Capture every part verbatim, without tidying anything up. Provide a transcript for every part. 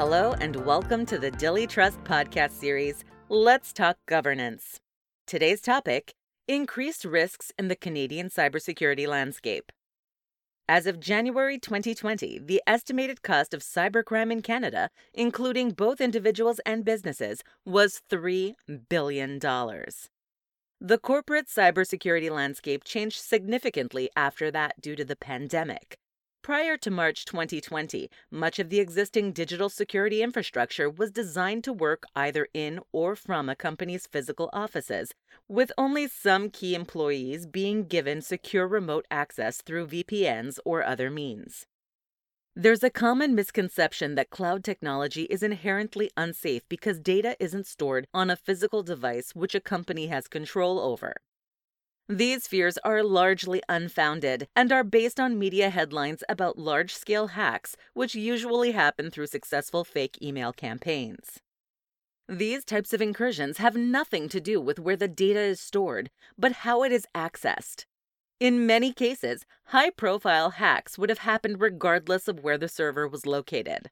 Hello and welcome to the Dilly Trust podcast series, Let's Talk Governance. Today's topic, increased risks in the Canadian cybersecurity landscape. As of January twenty twenty, the estimated cost of cybercrime in Canada, including both individuals and businesses, was three billion dollars. The corporate cybersecurity landscape changed significantly after that due to the pandemic. Prior to March twenty twenty, much of the existing digital security infrastructure was designed to work either in or from a company's physical offices, with only some key employees being given secure remote access through V P Ns or other means. There's a common misconception that cloud technology is inherently unsafe because data isn't stored on a physical device which a company has control over. These fears are largely unfounded and are based on media headlines about large-scale hacks, which usually happen through successful fake email campaigns. These types of incursions have nothing to do with where the data is stored, but how it is accessed. In many cases, high-profile hacks would have happened regardless of where the server was located.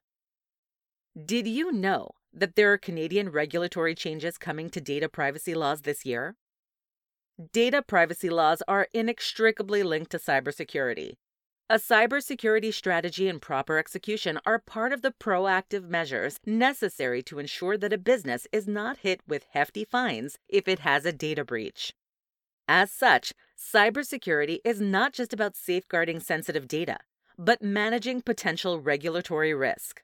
Did you know that there are Canadian regulatory changes coming to data privacy laws this year? Data privacy laws are inextricably linked to cybersecurity. A cybersecurity strategy and proper execution are part of the proactive measures necessary to ensure that a business is not hit with hefty fines if it has a data breach. As such, cybersecurity is not just about safeguarding sensitive data, but managing potential regulatory risk.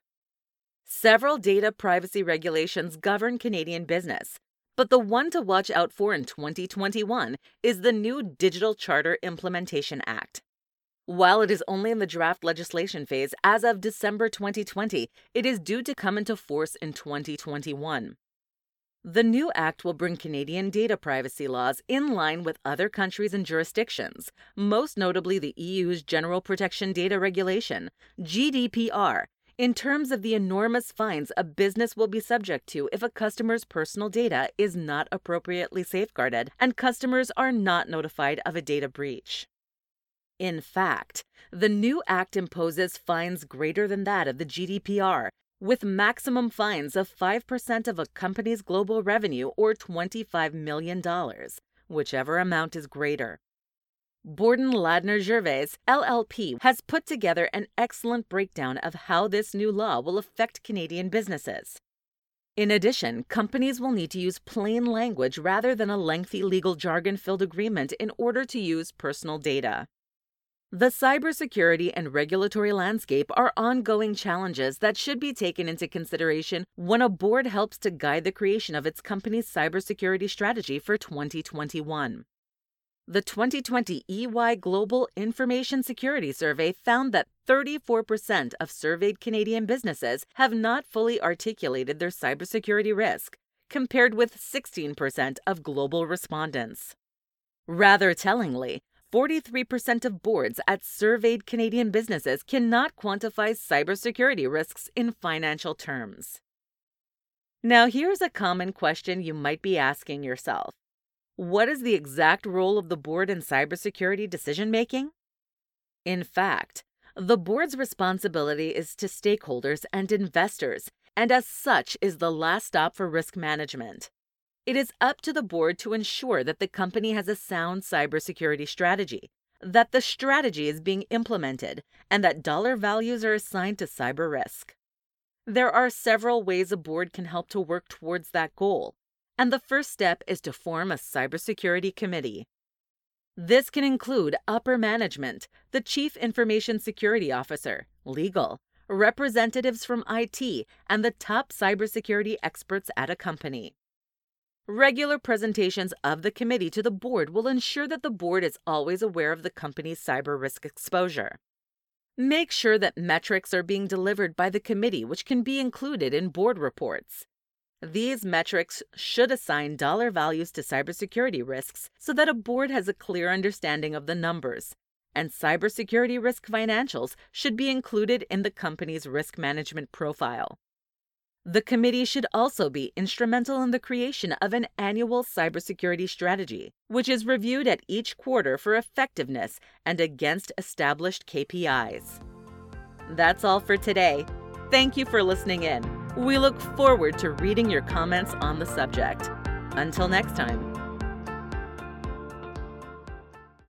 Several data privacy regulations govern Canadian business, but the one to watch out for in twenty twenty-one is the new Digital Charter Implementation Act. While it is only in the draft legislation phase as of December twenty twenty, it is due to come into force in twenty twenty-one. The new act will bring Canadian data privacy laws in line with other countries and jurisdictions, most notably the E U's General Protection Data Regulation, G D P R, in terms of the enormous fines a business will be subject to if a customer's personal data is not appropriately safeguarded and customers are not notified of a data breach. In fact, the new act imposes fines greater than that of the G D P R, with maximum fines of five percent of a company's global revenue or twenty-five million dollars, whichever amount is greater. Borden Ladner Gervais L L P has put together an excellent breakdown of how this new law will affect Canadian businesses. In addition, companies will need to use plain language rather than a lengthy legal jargon-filled agreement in order to use personal data. The cybersecurity and regulatory landscape are ongoing challenges that should be taken into consideration when a board helps to guide the creation of its company's cybersecurity strategy for twenty twenty-one. The twenty twenty E Y Global Information Security Survey found that thirty-four percent of surveyed Canadian businesses have not fully articulated their cybersecurity risk, compared with sixteen percent of global respondents. Rather tellingly, forty-three percent of boards at surveyed Canadian businesses cannot quantify cybersecurity risks in financial terms. Now, here's a common question you might be asking yourself. What is the exact role of the board in cybersecurity decision-making? In fact, the board's responsibility is to stakeholders and investors, and as such is the last stop for risk management. It is up to the board to ensure that the company has a sound cybersecurity strategy, that the strategy is being implemented, and that dollar values are assigned to cyber risk. There are several ways a board can help to work towards that goal, and the first step is to form a cybersecurity committee. This can include upper management, the chief information security officer, legal, representatives from I T, and the top cybersecurity experts at a company. Regular presentations of the committee to the board will ensure that the board is always aware of the company's cyber risk exposure. Make sure that metrics are being delivered by the committee, which can be included in board reports. These metrics should assign dollar values to cybersecurity risks so that a board has a clear understanding of the numbers, and cybersecurity risk financials should be included in the company's risk management profile. The committee should also be instrumental in the creation of an annual cybersecurity strategy, which is reviewed at each quarter for effectiveness and against established K P Is. That's all for today. Thank you for listening in. We look forward to reading your comments on the subject. Until next time.